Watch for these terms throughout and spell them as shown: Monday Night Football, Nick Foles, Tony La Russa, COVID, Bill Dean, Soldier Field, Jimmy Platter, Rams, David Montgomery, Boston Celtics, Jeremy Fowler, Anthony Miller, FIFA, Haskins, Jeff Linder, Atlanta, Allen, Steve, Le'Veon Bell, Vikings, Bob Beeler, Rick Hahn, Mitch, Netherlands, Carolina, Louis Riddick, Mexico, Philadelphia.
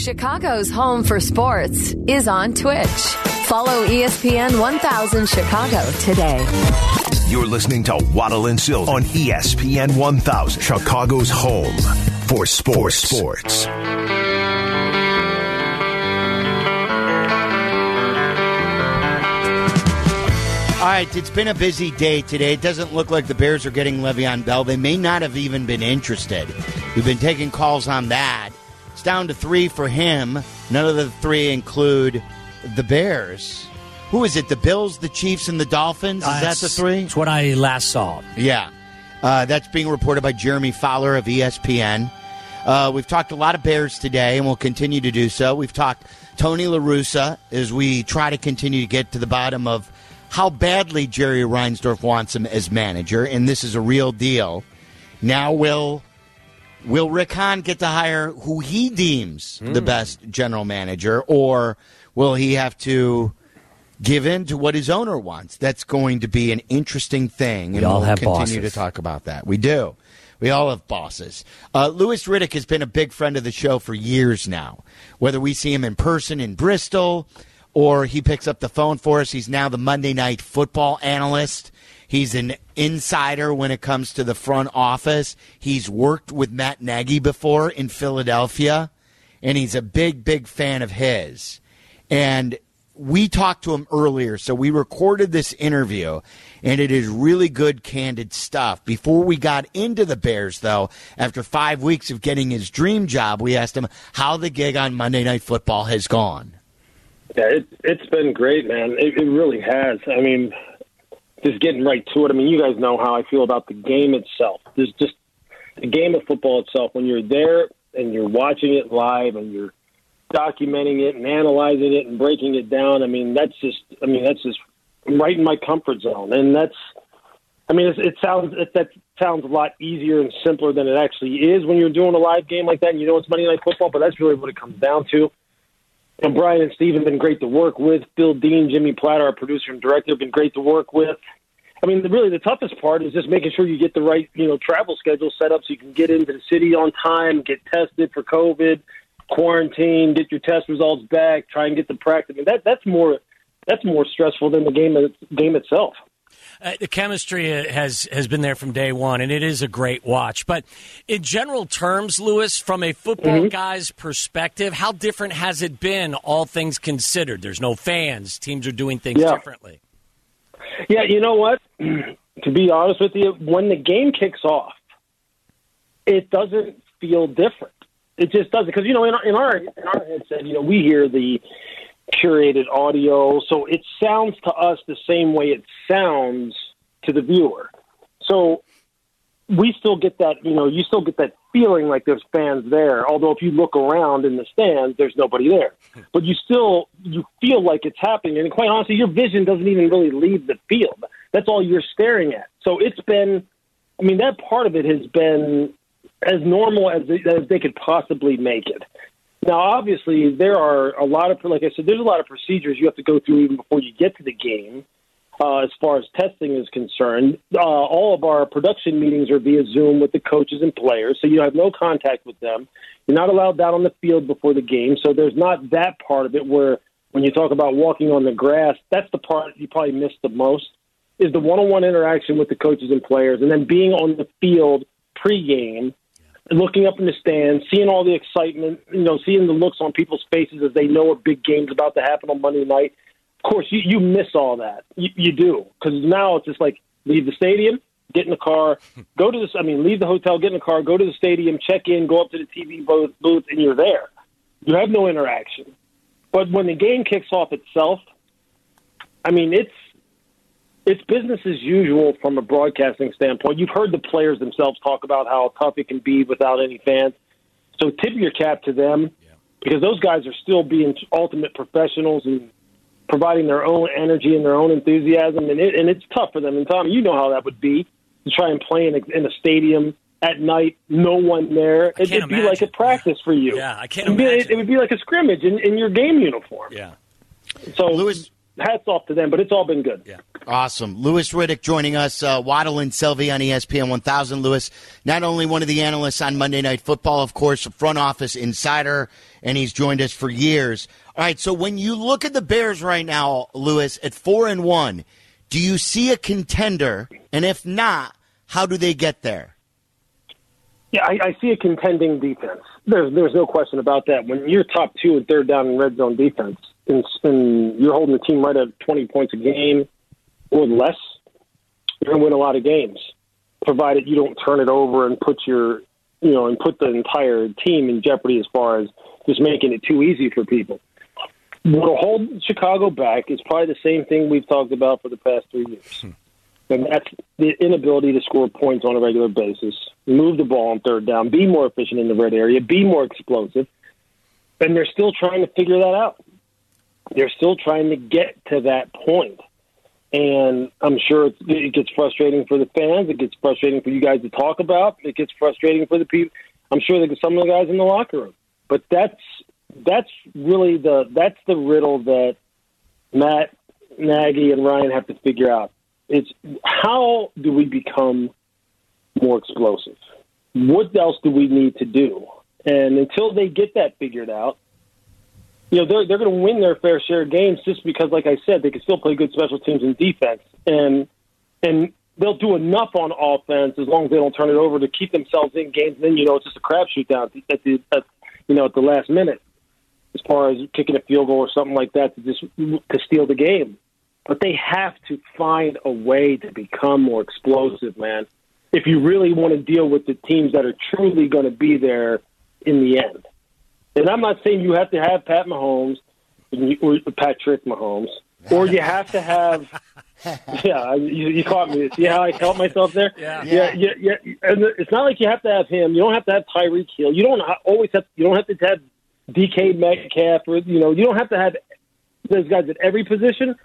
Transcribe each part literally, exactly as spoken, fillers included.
Chicago's home for sports is on Twitch. Follow E S P N one thousand Chicago today. You're listening to Waddle and Sills on E S P N one thousand, Chicago's home for sports. sports. All right, it's been a busy day today. It doesn't look like the Bears are getting Le'Veon Bell. They may not have even been interested. We've been taking calls on that. It's down to three for him. None of the three include the Bears. Who is it? The Bills, the Chiefs, and the Dolphins? Is uh, that the three? It's what I last saw. Yeah. Uh, that's being reported by Jeremy Fowler of E S P N. Uh, we've talked a lot of Bears today, and we'll continue to do so. We've talked Tony La Russa as we try to continue to get to the bottom of how badly Jerry Reinsdorf wants him as manager, and this is a real deal. Now will will Rick Hahn get to hire who he deems mm. the best general manager, or will he have to give in to what his owner wants? That's going to be an interesting thing. We and all we'll have continue bosses. to talk about that. We do. We all have bosses. Uh, Louis Riddick has been a big friend of the show for years now, whether we see him in person in Bristol or he picks up the phone for us. He's now the Monday Night Football analyst. He's an insider when it comes to the front office. He's worked with Matt Nagy before in Philadelphia, and he's a big, big fan of his. And we talked to him earlier, so we recorded this interview, and it is really good, candid stuff. Before we got into the Bears, though, after five weeks of getting his dream job, we asked him how the gig on Monday Night Football has gone. Yeah, it, it's been great, man. It, it really has. I mean, just getting right to it. I mean, you guys know how I feel about the game itself. There's just the game of football itself. When you're there and you're watching it live and you're documenting it and analyzing it and breaking it down, I mean, that's just. I mean, that's just right in my comfort zone. And that's. I mean, it, it sounds it, that sounds a lot easier and simpler than it actually is when you're doing a live game like that. And you know, it's Monday Night Football, but that's really what it comes down to. And Brian and Steve have been great to work with. Bill Dean, Jimmy Platter, our producer and director, have been great to work with. I mean, really, the toughest part is just making sure you get the right, you know, travel schedule set up so you can get into the city on time, get tested for COVID, quarantine, get your test results back, try and get the practice. I mean, that that's more that's more stressful than the game game itself. Uh, the chemistry has, has been there from day one, and it is a great watch. But in general terms, Louis, from a football mm-hmm. guy's perspective, how different has it been, all things considered? There's no fans. Teams are doing things yeah. differently. Yeah, you know what? To be honest with you, when the game kicks off, it doesn't feel different. It just doesn't. Because, you know, in our, in our, in our headset, you know, we hear the curated audio, so it sounds to us the same way it sounds to the viewer. So we still get that, you know, you still get that feeling like there's fans there, although if you look around in the stands, there's nobody there. But you still, you feel like it's happening, and quite honestly, your vision doesn't even really leave the field. That's all you're staring at. So it's been, I mean, that part of it has been as normal as they, as they could possibly make it. Now, obviously, there are a lot of, like I said, there's a lot of procedures you have to go through even before you get to the game, uh, as far as testing is concerned. Uh, all of our production meetings are via Zoom with the coaches and players, so you have no contact with them. You're not allowed down on the field before the game, so there's not that part of it where when you talk about walking on the grass, that's the part you probably miss the most, is the one-on-one interaction with the coaches and players, and then being on the field pregame, looking up in the stands, seeing all the excitement, you know, seeing the looks on people's faces as they know a big game's about to happen on Monday night. Of course, you, you miss all that. You, you do. Because now it's just like, leave the stadium, get in the car, go to the, I mean, leave the hotel, get in the car, go to the stadium, check in, go up to the T V booth, booth and you're there. You have no interaction. But when the game kicks off itself, I mean, it's, It's business as usual from a broadcasting standpoint. You've heard the players themselves talk about how tough it can be without any fans. So tip your cap to them yeah. because those guys are still being ultimate professionals and providing their own energy and their own enthusiasm, and, it, and it's tough for them. And, Tom, you know how that would be to try and play in a, in a stadium at night, no one there. It would be like a practice yeah. for you. Yeah, I can't it imagine. Be, it, it would be like a scrimmage in, in your game uniform. Yeah. So, Louis – hats off to them, but it's all been good. Yeah, awesome. Louis Riddick joining us, uh, Waddle and Selvey on E S P N one thousand. Louis, not only one of the analysts on Monday Night Football, of course, a front office insider, and he's joined us for years. All right, so when you look at the Bears right now, Louis, at four and one, do you see a contender? And if not, how do they get there? Yeah, I, I see a contending defense. There's, there's no question about that. When you're top two and third down in red zone defense, and, and you're holding the team right at twenty points a game or less, you're going to win a lot of games, provided you don't turn it over and put your, you know, and put the entire team in jeopardy as far as just making it too easy for people. What'll hold Chicago back is probably the same thing we've talked about for the past three years. Hmm. And that's the inability to score points on a regular basis, move the ball on third down, be more efficient in the red area, be more explosive. And they're still trying to figure that out. They're still trying to get to that point. And I'm sure it's, it gets frustrating for the fans. It gets frustrating for you guys to talk about. It gets frustrating for the people. I'm sure that some of the guys in the locker room. But that's that's really the that's the riddle that Matt Nagy and Ryan have to figure out. It's how do we become more explosive? What else do we need to do? And until they get that figured out, you know, they're, they're going to win their fair share of games just because, like I said, they can still play good special teams and defense. And and they'll do enough on offense as long as they don't turn it over to keep themselves in games. And then, you know, it's just a crapshoot down at the, at, you know, at the last minute as far as kicking a field goal or something like that to just to steal the game. But they have to find a way to become more explosive, man, if you really want to deal with the teams that are truly going to be there in the end. And I'm not saying you have to have Pat Mahomes or Patrick Mahomes, or you have to have – yeah, you, you caught me. See how I helped myself there? Yeah. Yeah, yeah, yeah. And it's not like you have to have him. You don't have to have Tyreek Hill. You don't always have – you don't have to have D K Metcalf. Or, you know, you don't have to have those guys at every position.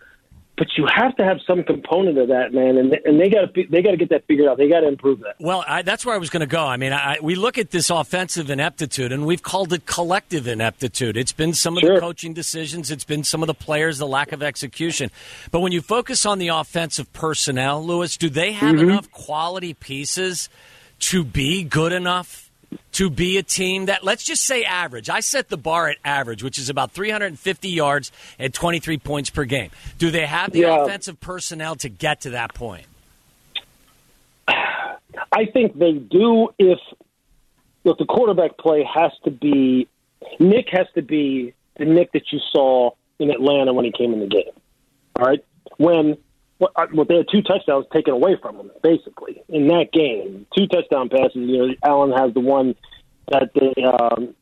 But you have to have some component of that, man, and and they got to they got to get that figured out. They got to improve that. Well, I, that's where I was going to go. I mean, I, we look at this offensive ineptitude, and we've called it collective ineptitude. It's been some of sure. the coaching decisions. It's been some of the players, the lack of execution. But when you focus on the offensive personnel, Louis, do they have mm-hmm. enough quality pieces to be good enough? To be a team that, let's just say average. I set the bar at average, which is about three hundred fifty yards and twenty-three points per game. Do they have the yeah. offensive personnel to get to that point? I think they do if, if the quarterback play has to be, Nick has to be the Nick that you saw in Atlanta when he came in the game. All right? When Well, they had two touchdowns taken away from them, basically, in that game. Two touchdown passes. You know, Allen has the one that they um,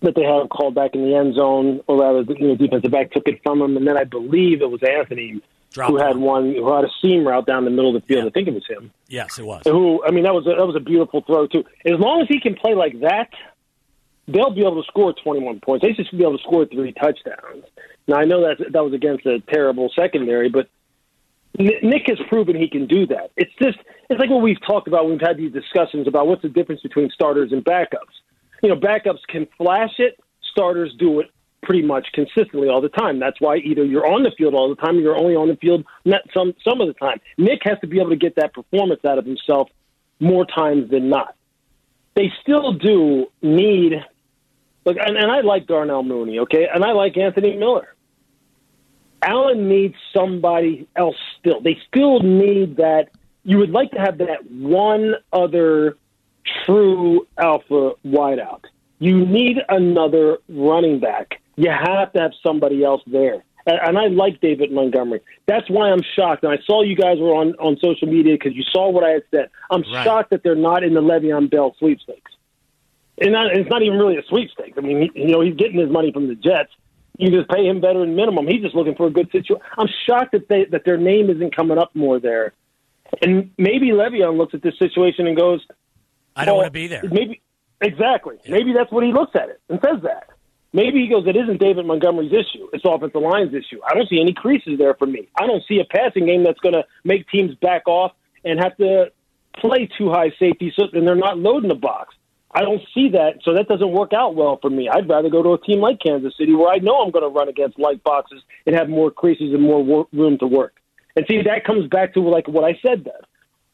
that they had called back in the end zone, or rather, the you know, defensive back took it from him. And then I believe it was Anthony Drop who had one who had a seam route down the middle of the field. Yeah. I think it was him. Yes, it was. Who? I mean, that was a, that was a beautiful throw too. As long as he can play like that, they'll be able to score twenty-one points. They just be able to score three touchdowns. Now I know that that was against a terrible secondary, but Nick has proven he can do that. It's just, it's like what we've talked about when we've had these discussions about what's the difference between starters and backups. You know, backups can flash it. Starters do it pretty much consistently all the time. That's why either you're on the field all the time or you're only on the field not some, some of the time. Nick has to be able to get that performance out of himself more times than not. They still do need, look, and, and I like Darnell Mooney, okay, and I like Anthony Miller. Allen needs somebody else still. They still need that. You would like to have that one other true alpha wideout. You need another running back. You have to have somebody else there. And I like David Montgomery. That's why I'm shocked. And I saw you guys were on, on social media because you saw what I had said. I'm right. shocked that they're not in the Le'Veon Bell sweepstakes. And it's not even really a sweepstakes. I mean, you know, he's getting his money from the Jets. You just pay him veteran minimum. He's just looking for a good situation. I'm shocked that they that their name isn't coming up more there. And maybe Le'Veon looks at this situation and goes, I don't well, want to be there. Maybe Exactly. Yeah. Maybe that's what he looks at it and says that. Maybe he goes, it isn't David Montgomery's issue. It's offensive line's issue. I don't see any creases there for me. I don't see a passing game that's going to make teams back off and have to play too high safety so and they're not loading the box. I don't see that, so that doesn't work out well for me. I'd rather go to a team like Kansas City where I know I'm going to run against light boxes and have more creases and more work, room to work. And see, that comes back to like what I said then.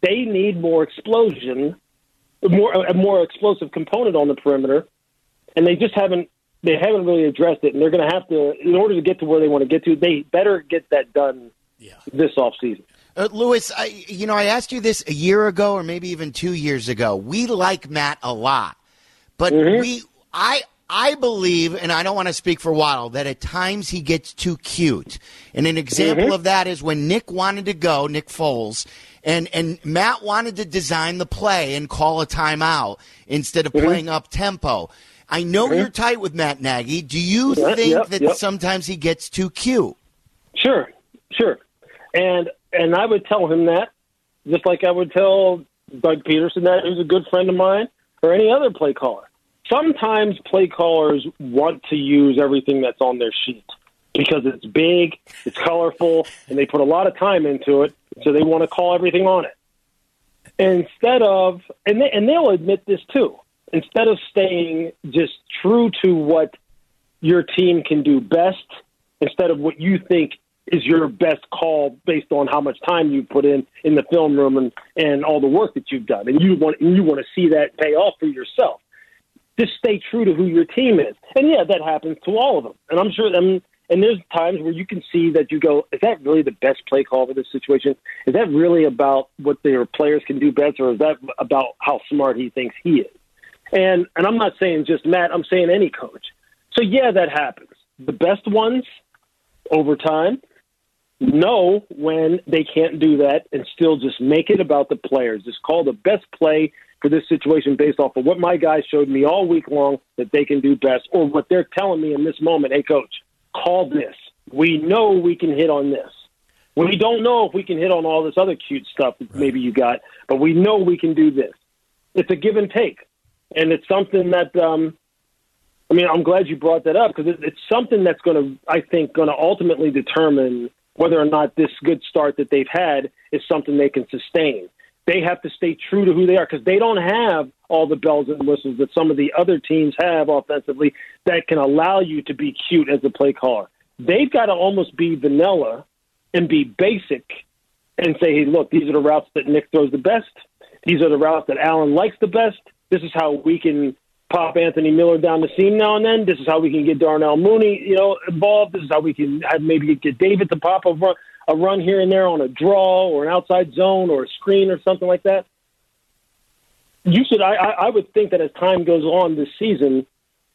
They need more explosion, more a more explosive component on the perimeter, and they just haven't they haven't really addressed it. And they're going to have to, in order to get to where they want to get to, they better get that done yeah. this offseason. Uh, Louis, I, you know, I asked you this a year ago or maybe even two years ago. We like Matt a lot, but mm-hmm. we, I, I believe, and I don't want to speak for Waddle, that at times he gets too cute. And an example mm-hmm. of that is when Nick wanted to go, Nick Foles, and, and Matt wanted to design the play and call a timeout instead of mm-hmm. playing up tempo. I know mm-hmm. you're tight with Matt Nagy. Do you yeah, think yep, that yep. sometimes he gets too cute? Sure, sure. And, And I would tell him that, just like I would tell Doug Peterson that, who's a good friend of mine, or any other play caller. Sometimes play callers want to use everything that's on their sheet because it's big, it's colorful, and they put a lot of time into it, so they want to call everything on it. Instead of, and, they, and they'll admit this too, instead of staying just true to what your team can do best, instead of what you think is your best call based on how much time you put in in the film room and, and all the work that you've done. And you want and you want to see that pay off for yourself. Just stay true to who your team is. And, yeah, that happens to all of them. And I'm sure and, and there's times where you can see that you go, is that really the best play call for this situation? Is that really about what their players can do best, or is that about how smart he thinks he is? And and I'm not saying just Matt. I'm saying any coach. So, yeah, that happens. The best ones over time know when they can't do that and still just make it about the players. Just call the best play for this situation based off of what my guys showed me all week long that they can do best, or what they're telling me in this moment. Hey, coach, call this. We know we can hit on this. We don't know if we can hit on all this other cute stuff that maybe you got, but we know we can do this. It's a give and take, and it's something that um, – I mean, I'm glad you brought that up, because it's something that's going to, I think, going to ultimately determine whether or not this good start that they've had is something they can sustain. They have to stay true to who they are, because they don't have all the bells and whistles that some of the other teams have offensively that can allow you to be cute as a play caller. They've got to almost be vanilla and be basic and say, hey, look, these are the routes that Nick throws the best. These are the routes that Allen likes the best. This is how we can pop Anthony Miller down the seam now and then. This is how we can get Darnell Mooney, you know, involved. This is how we can have maybe get David to pop a run, a run here and there on a draw or an outside zone or a screen or something like that. You should, I, I would think that as time goes on this season,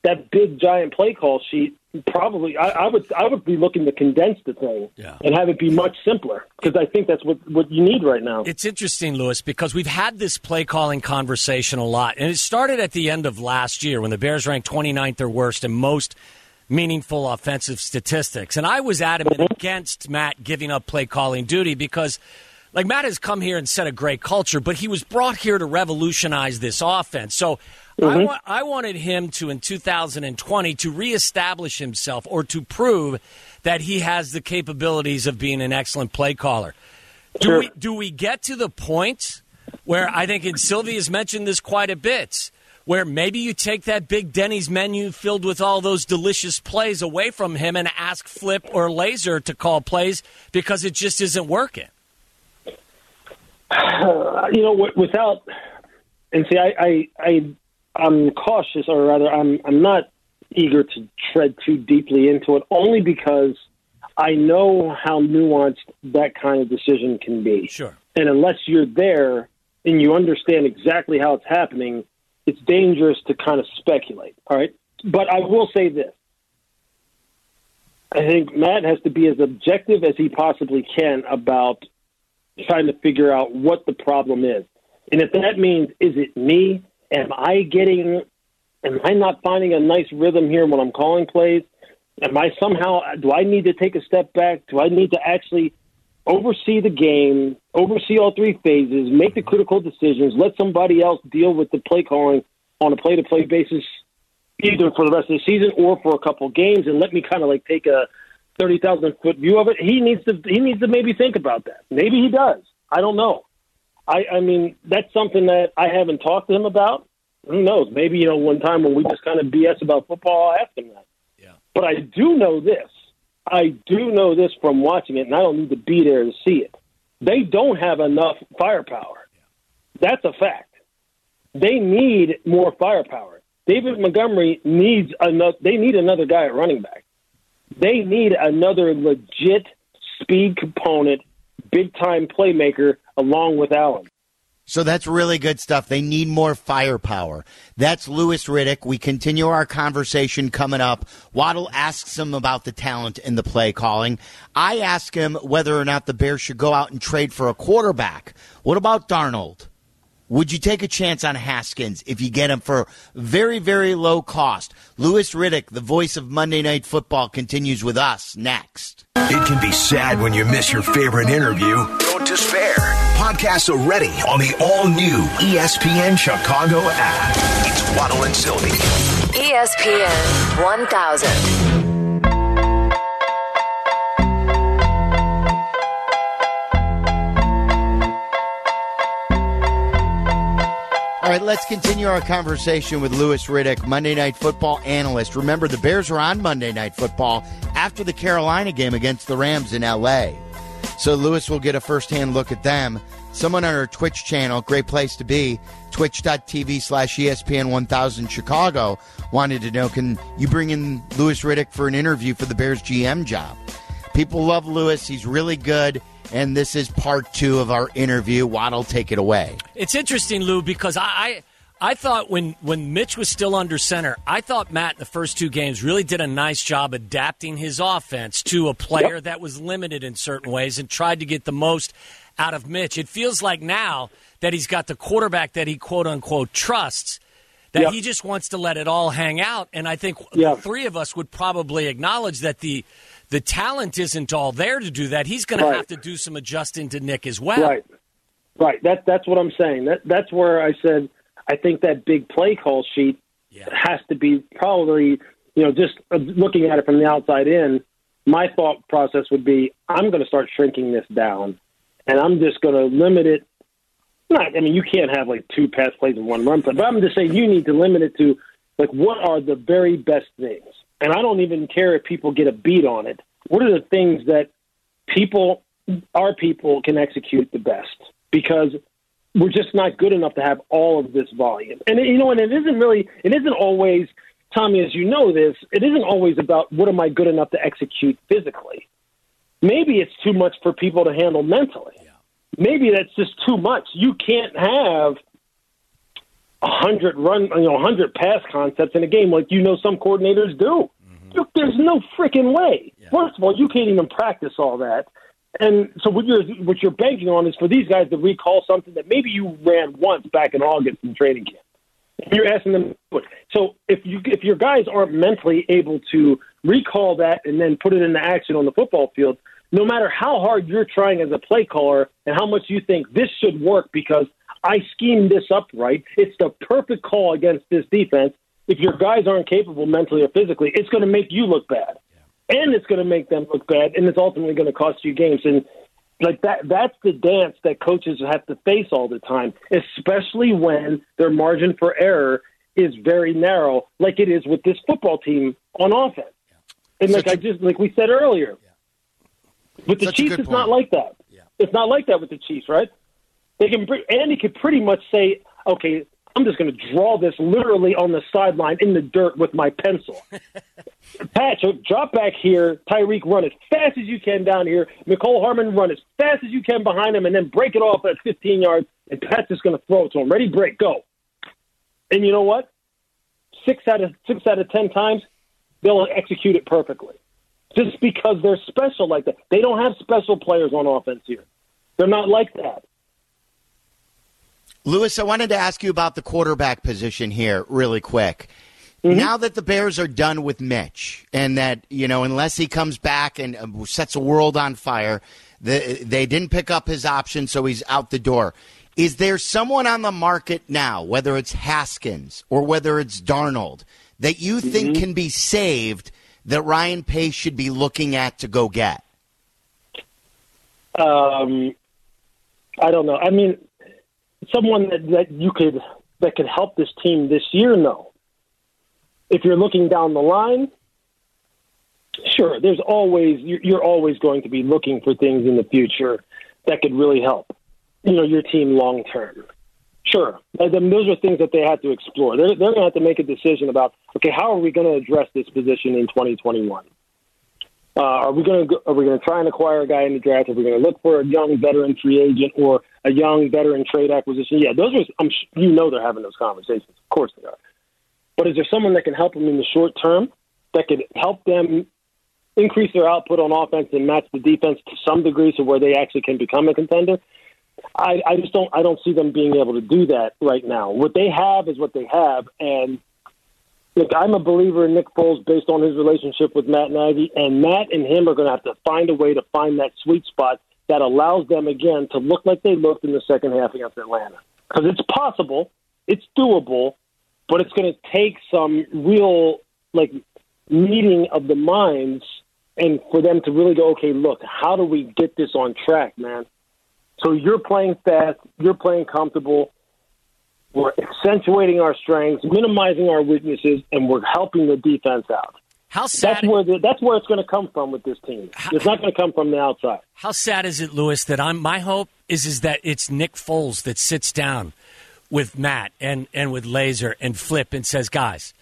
that big giant play call sheet probably, I, I would, I would be looking to condense the thing yeah. and have it be much simpler, because I think that's what, what you need right now. It's interesting, Louis, because we've had this play calling conversation a lot, and it started at the end of last year when the Bears ranked twenty-ninth, their worst and most meaningful offensive statistics. And I was adamant mm-hmm. against Matt giving up play calling duty, because like Matt has come here and set a great culture, but he was brought here to revolutionize this offense. So mm-hmm. I, wa- I wanted him to, in two thousand twenty, to reestablish himself, or to prove that he has the capabilities of being an excellent play caller. Do sure. we do we get to the point where, I think, and Sylvia's mentioned this quite a bit, where maybe you take that big Denny's menu filled with all those delicious plays away from him and ask Flip or Laser to call plays, because it just isn't working? Uh, you know, w- without, and see, I, I, I, I'm cautious, or rather, I'm, I'm not eager to tread too deeply into it, only because I know how nuanced that kind of decision can be. Sure. And unless you're there and you understand exactly how it's happening, it's dangerous to kind of speculate. All right. But I will say this. I think Matt has to be as objective as he possibly can about trying to figure out what the problem is. And if that means, is it me? Am I getting, am I not finding a nice rhythm here when I'm calling plays? Am I somehow, do I need to take a step back? Do I need to actually oversee the game, oversee all three phases, make the critical decisions, let somebody else deal with the play calling on a play-to-play basis, either for the rest of the season or for a couple games, and let me kind of like take a thirty thousand foot view of it? He needs to he needs to maybe think about that. Maybe he does. I don't know. I, I mean, that's something that I haven't talked to him about. Who knows? Maybe, you know, one time when we just kind of B S about football, I'll ask him that. Yeah. But I do know this. I do know this from watching it, and I don't need to be there to see it. They don't have enough firepower. Yeah. That's a fact. They need more firepower. David Montgomery needs another. They need another guy at running back. They need another legit speed component, big-time playmaker along with Allen. So that's really good stuff. They need more firepower. That's Louis Riddick. We continue our conversation coming up. Waddle asks him about the talent in the play calling. I ask him whether or not the Bears should go out and trade for a quarterback. What about Darnold? Would you take a chance on Haskins if you get him for very, very low cost? Louis Riddick, the voice of Monday Night Football, continues with us next. It can be sad when you miss your favorite interview. Don't despair. Podcasts are ready on the all-new E S P N Chicago app. It's Waddle and Sylvie. E S P N one thousand. All right, let's continue our conversation with Louis Riddick, Monday Night Football analyst. Remember, the Bears are on Monday Night Football after the Carolina game against the Rams in L A. So Louis will get a firsthand look at them. Someone on our Twitch channel, great place to be, twitch dot t v slash E S P N one thousand Chicago, wanted to know, can you bring in Louis Riddick for an interview for the Bears G M job? People love Louis. He's really good. And this is part two of our interview. Waddle, take it away. It's interesting, Lou, because I, I I thought when when Mitch was still under center, I thought Matt in the first two games really did a nice job adapting his offense to a player yep. that was limited in certain ways and tried to get the most out of Mitch. It feels like now that he's got the quarterback that he quote-unquote trusts, that yep. he just wants to let it all hang out. And I think yep. the three of us would probably acknowledge that the – The talent isn't all there to do that. He's going right. to have to do some adjusting to Nick as well. Right, right. That, that's what I'm saying. That, that's where I said I think that big play call sheet yeah. has to be probably, you know, just looking at it from the outside in, my thought process would be I'm going to start shrinking this down, and I'm just going to limit it. Not, I mean, you can't have like two pass plays and one run play, but I'm just saying you need to limit it to like what are the very best things. And I don't even care if people get a beat on it. What are the things that people, our people, can execute the best? Because we're just not good enough to have all of this volume. And, you know, and it isn't really, it isn't always, Tommy, as you know this, it isn't always about what am I good enough to execute physically. Maybe it's too much for people to handle mentally. Yeah. Maybe that's just too much. You can't have one hundred run, you know, one hundred pass concepts in a game like you know some coordinators do. Mm-hmm. Look, there's no freaking way. Yeah. First of all, you can't even practice all that. And so what you're what you're banking on is for these guys to recall something that maybe you ran once back in August in training camp. You're asking them to do it. So if you if your guys aren't mentally able to recall that and then put it into action on the football field, no matter how hard you're trying as a play caller and how much you think this should work because I schemed this up right. It's the perfect call against this defense. If your guys aren't capable mentally or physically, it's going to make you look bad. Yeah. And it's going to make them look bad, and it's ultimately going to cost you games. And like that that's the dance that coaches have to face all the time, especially when their margin for error is very narrow, like it is with this football team on offense. Yeah. And Such like a, I just like we said earlier, yeah. with the Such Chiefs, it's not like that. Yeah. It's not like that with the Chiefs, right? They can, Andy could pretty much say, okay, I'm just going to draw this literally on the sideline in the dirt with my pencil. Patch, drop back here. Tyreek, run as fast as you can down here. Mecole Hardman, run as fast as you can behind him and then break it off at fifteen yards, and Pat's just going to throw it to him. Ready, break, go. And you know what? Six out of six out of ten times, they'll execute it perfectly. Just because they're special like that. They don't have special players on offense here. They're not like that. Louis, I wanted to ask you about the quarterback position here really quick. Mm-hmm. Now that the Bears are done with Mitch and that, you know, unless he comes back and sets the world on fire, the, they didn't pick up his option, so he's out the door. Is there someone on the market now, whether it's Haskins or whether it's Darnold, that you mm-hmm. think can be saved that Ryan Pace should be looking at to go get? Um, I don't know. I mean... Someone that, that you could that could help this team this year? No. If you're looking down the line, sure, there's always, you're always going to be looking for things in the future that could really help, you know, your team long term. Sure, those are things that they have to explore. They're, they're going to have to make a decision about, okay, how are we going to address this position in twenty twenty-one? Uh, are we going to are we going to try and acquire a guy in the draft? Are we going to look for a young veteran free agent or a young veteran trade acquisition? Yeah, those are. I'm, you know, they're having those conversations. Of course they are. But is there someone that can help them in the short term that could help them increase their output on offense and match the defense to some degree, so where they actually can become a contender? I, I just don't. I don't see them being able to do that right now. What they have is what they have, and look, I'm a believer in Nick Foles based on his relationship with Matt Nagy, and Matt and him are going to have to find a way to find that sweet spot that allows them, again, to look like they looked in the second half against Atlanta. Because it's possible, it's doable, but it's going to take some real, like, meeting of the minds and for them to really go, okay, look, how do we get this on track, man? So you're playing fast, you're playing comfortable, we're accentuating our strengths, minimizing our weaknesses, and we're helping the defense out. How sad? That's where, the, that's where it's going to come from with this team. How, it's not going to come from the outside. How sad is it, Louis, that I'm? My hope is is that it's Nick Foles that sits down with Matt and, and with Laser and Flip and says, guys,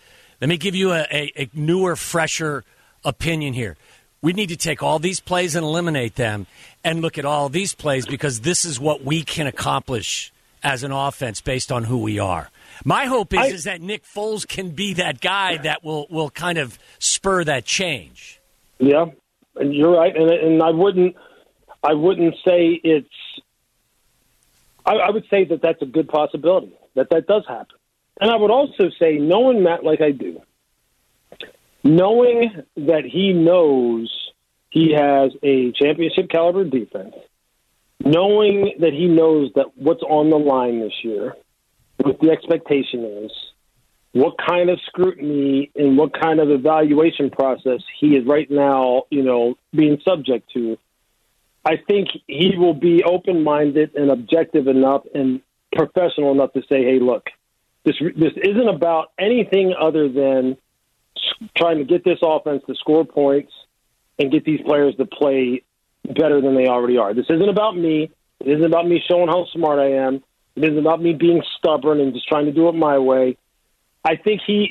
let me give you a, a, a newer, fresher opinion here. We need to take all these plays and eliminate them and look at all these plays because this is what we can accomplish as an offense based on who we are. My hope is I, is that Nick Foles can be that guy that will, will kind of spur that change. Yeah, and you're right, and and I wouldn't I wouldn't say it's I, I would say that that's a good possibility, that that does happen. And I would also say, knowing Matt like I do, knowing that he knows he has a championship-caliber defense, knowing that he knows that what's on the line this year, what the expectation is, what kind of scrutiny and what kind of evaluation process he is right now, you know, being subject to, I think he will be open-minded and objective enough and professional enough to say, hey, look, this this isn't about anything other than trying to get this offense to score points and get these players to play better than they already are. This isn't about me. It isn't about me showing how smart I am. It isn't about me being stubborn and just trying to do it my way. I think he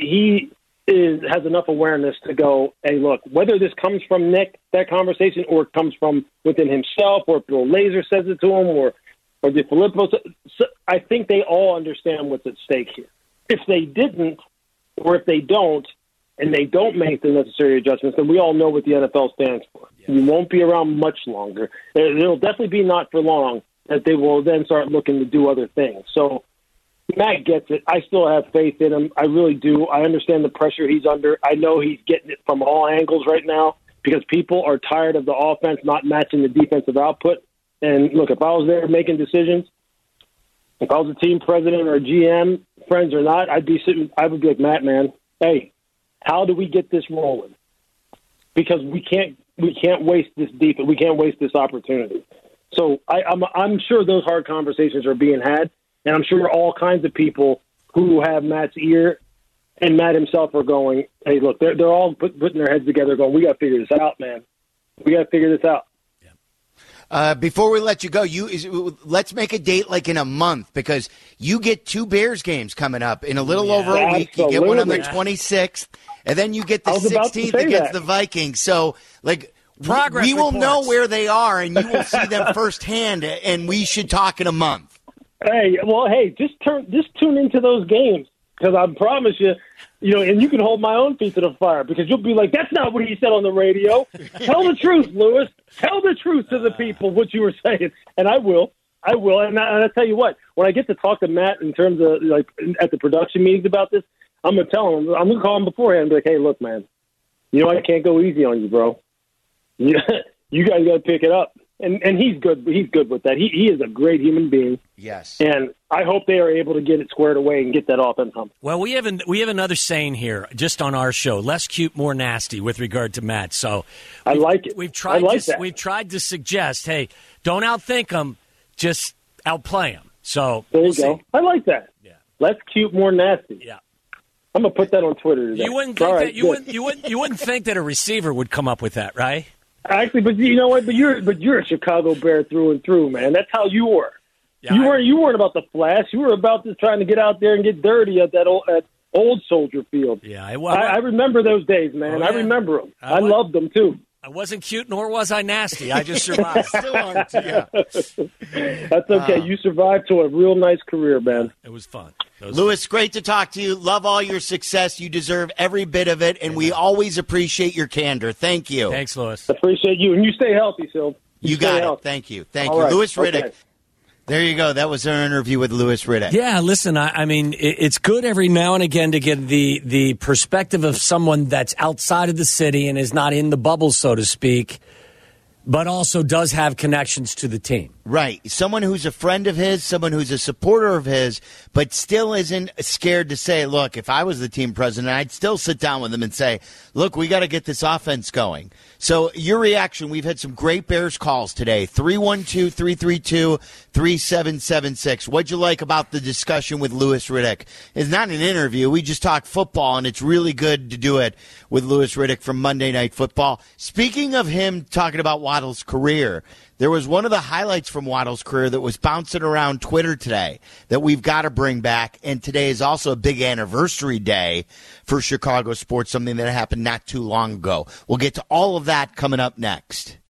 he is, has enough awareness to go, hey, look, whether this comes from Nick, that conversation, or it comes from within himself, or if Bill Lazor says it to him, or, or DeFilippo, so I think they all understand what's at stake here. If they didn't, or if they don't, and they don't make the necessary adjustments, then we all know what the N F L stands for. Yeah. You won't be around much longer. It'll definitely be not for long that they will then start looking to do other things. So Matt gets it. I still have faith in him. I really do. I understand the pressure he's under. I know he's getting it from all angles right now because people are tired of the offense not matching the defensive output. And, look, if I was there making decisions, if I was a team president or a G M, friends or not, I'd be sitting, I would be like, Matt, man, hey, how do we get this rolling? Because we can't we can't waste this deep. We can't waste this opportunity. So I, I'm I'm sure those hard conversations are being had, and I'm sure all kinds of people who have Matt's ear and Matt himself are going, hey, look, they're they're all put, putting their heads together, going, we got to figure this out, man. We got to figure this out. Uh, before we let you go, you is, let's make a date like in a month because you get two Bears games coming up in a little yeah, over a week. Absolutely. You get one on the twenty-sixth, and then you get the sixteenth against that. the Vikings. So, like, Progress we reports. will know where they are, and you will see them firsthand, and we should talk in a month. Hey, well, hey, just turn, just tune into those games because I promise you, you know, and you can hold my own feet to the fire because you'll be like, that's not what he said on the radio. Tell the truth, Louis. Tell the truth to the people what you were saying. And I will. I will. And, I, and I'll tell you what, when I get to talk to Matt in terms of, like, at the production meetings about this, I'm going to tell him. I'm going to call him beforehand and be like, hey, look, man, you know I can't go easy on you, bro. You, you guys got to pick it up. And and he's good. He's good with that. He he is a great human being. Yes. And I hope they are able to get it squared away and get that offense home. Well, we have an, we have another saying here just on our show: less cute, more nasty, with regard to Matt. So I like it. We've tried. I like to, that. We've tried to suggest, hey, don't outthink him, just outplay him. So there you we'll go. See. I like that. Yeah. Less cute, more nasty. Yeah. I'm going to put that on Twitter today. You wouldn't think, right, that, you wouldn't, you wouldn't, you wouldn't think that a receiver would come up with that, right? Actually, but you know what? But you're but you're a Chicago Bear through and through, man. That's how you were. Yeah, you weren't you weren't about the flash. You were about just trying to get out there and get dirty at that old, at old Soldier Field. Yeah, I, well, I, I remember those days, man. Oh, yeah. I remember them. I, I loved them too. I wasn't cute, nor was I nasty. I just survived. Still aren't, yeah. That's okay. Uh, you survived to a real nice career, man. It was fun. Louis, fun. Great to talk to you. Love all your success. You deserve every bit of it, and yeah. we always appreciate your candor. Thank you. Thanks, Louis. Appreciate you, and you stay healthy, Sil. You, you got it. Healthy. Thank you. Thank all you. Right. Louis Riddick. Okay. There you go. That was our interview with Louis Riddick. Yeah, listen, I, I mean, it, it's good every now and again to get the, the perspective of someone that's outside of the city and is not in the bubble, so to speak, but also does have connections to the team. Right. Someone who's a friend of his, someone who's a supporter of his, but still isn't scared to say, look, if I was the team president, I'd still sit down with them and say, look, we got to get this offense going. So your reaction, we've had some great Bears calls today, three one two, three three two, three seven seven six. What'd you like about the discussion with Louis Riddick? It's not an interview. We just talk football, and it's really good to do it with Louis Riddick from Monday Night Football. Speaking of him talking about Waddle's career, there was one of the highlights from Waddle's career that was bouncing around Twitter today that we've got to bring back. And today is also a big anniversary day for Chicago sports, something that happened not too long ago. We'll get to all of that coming up next.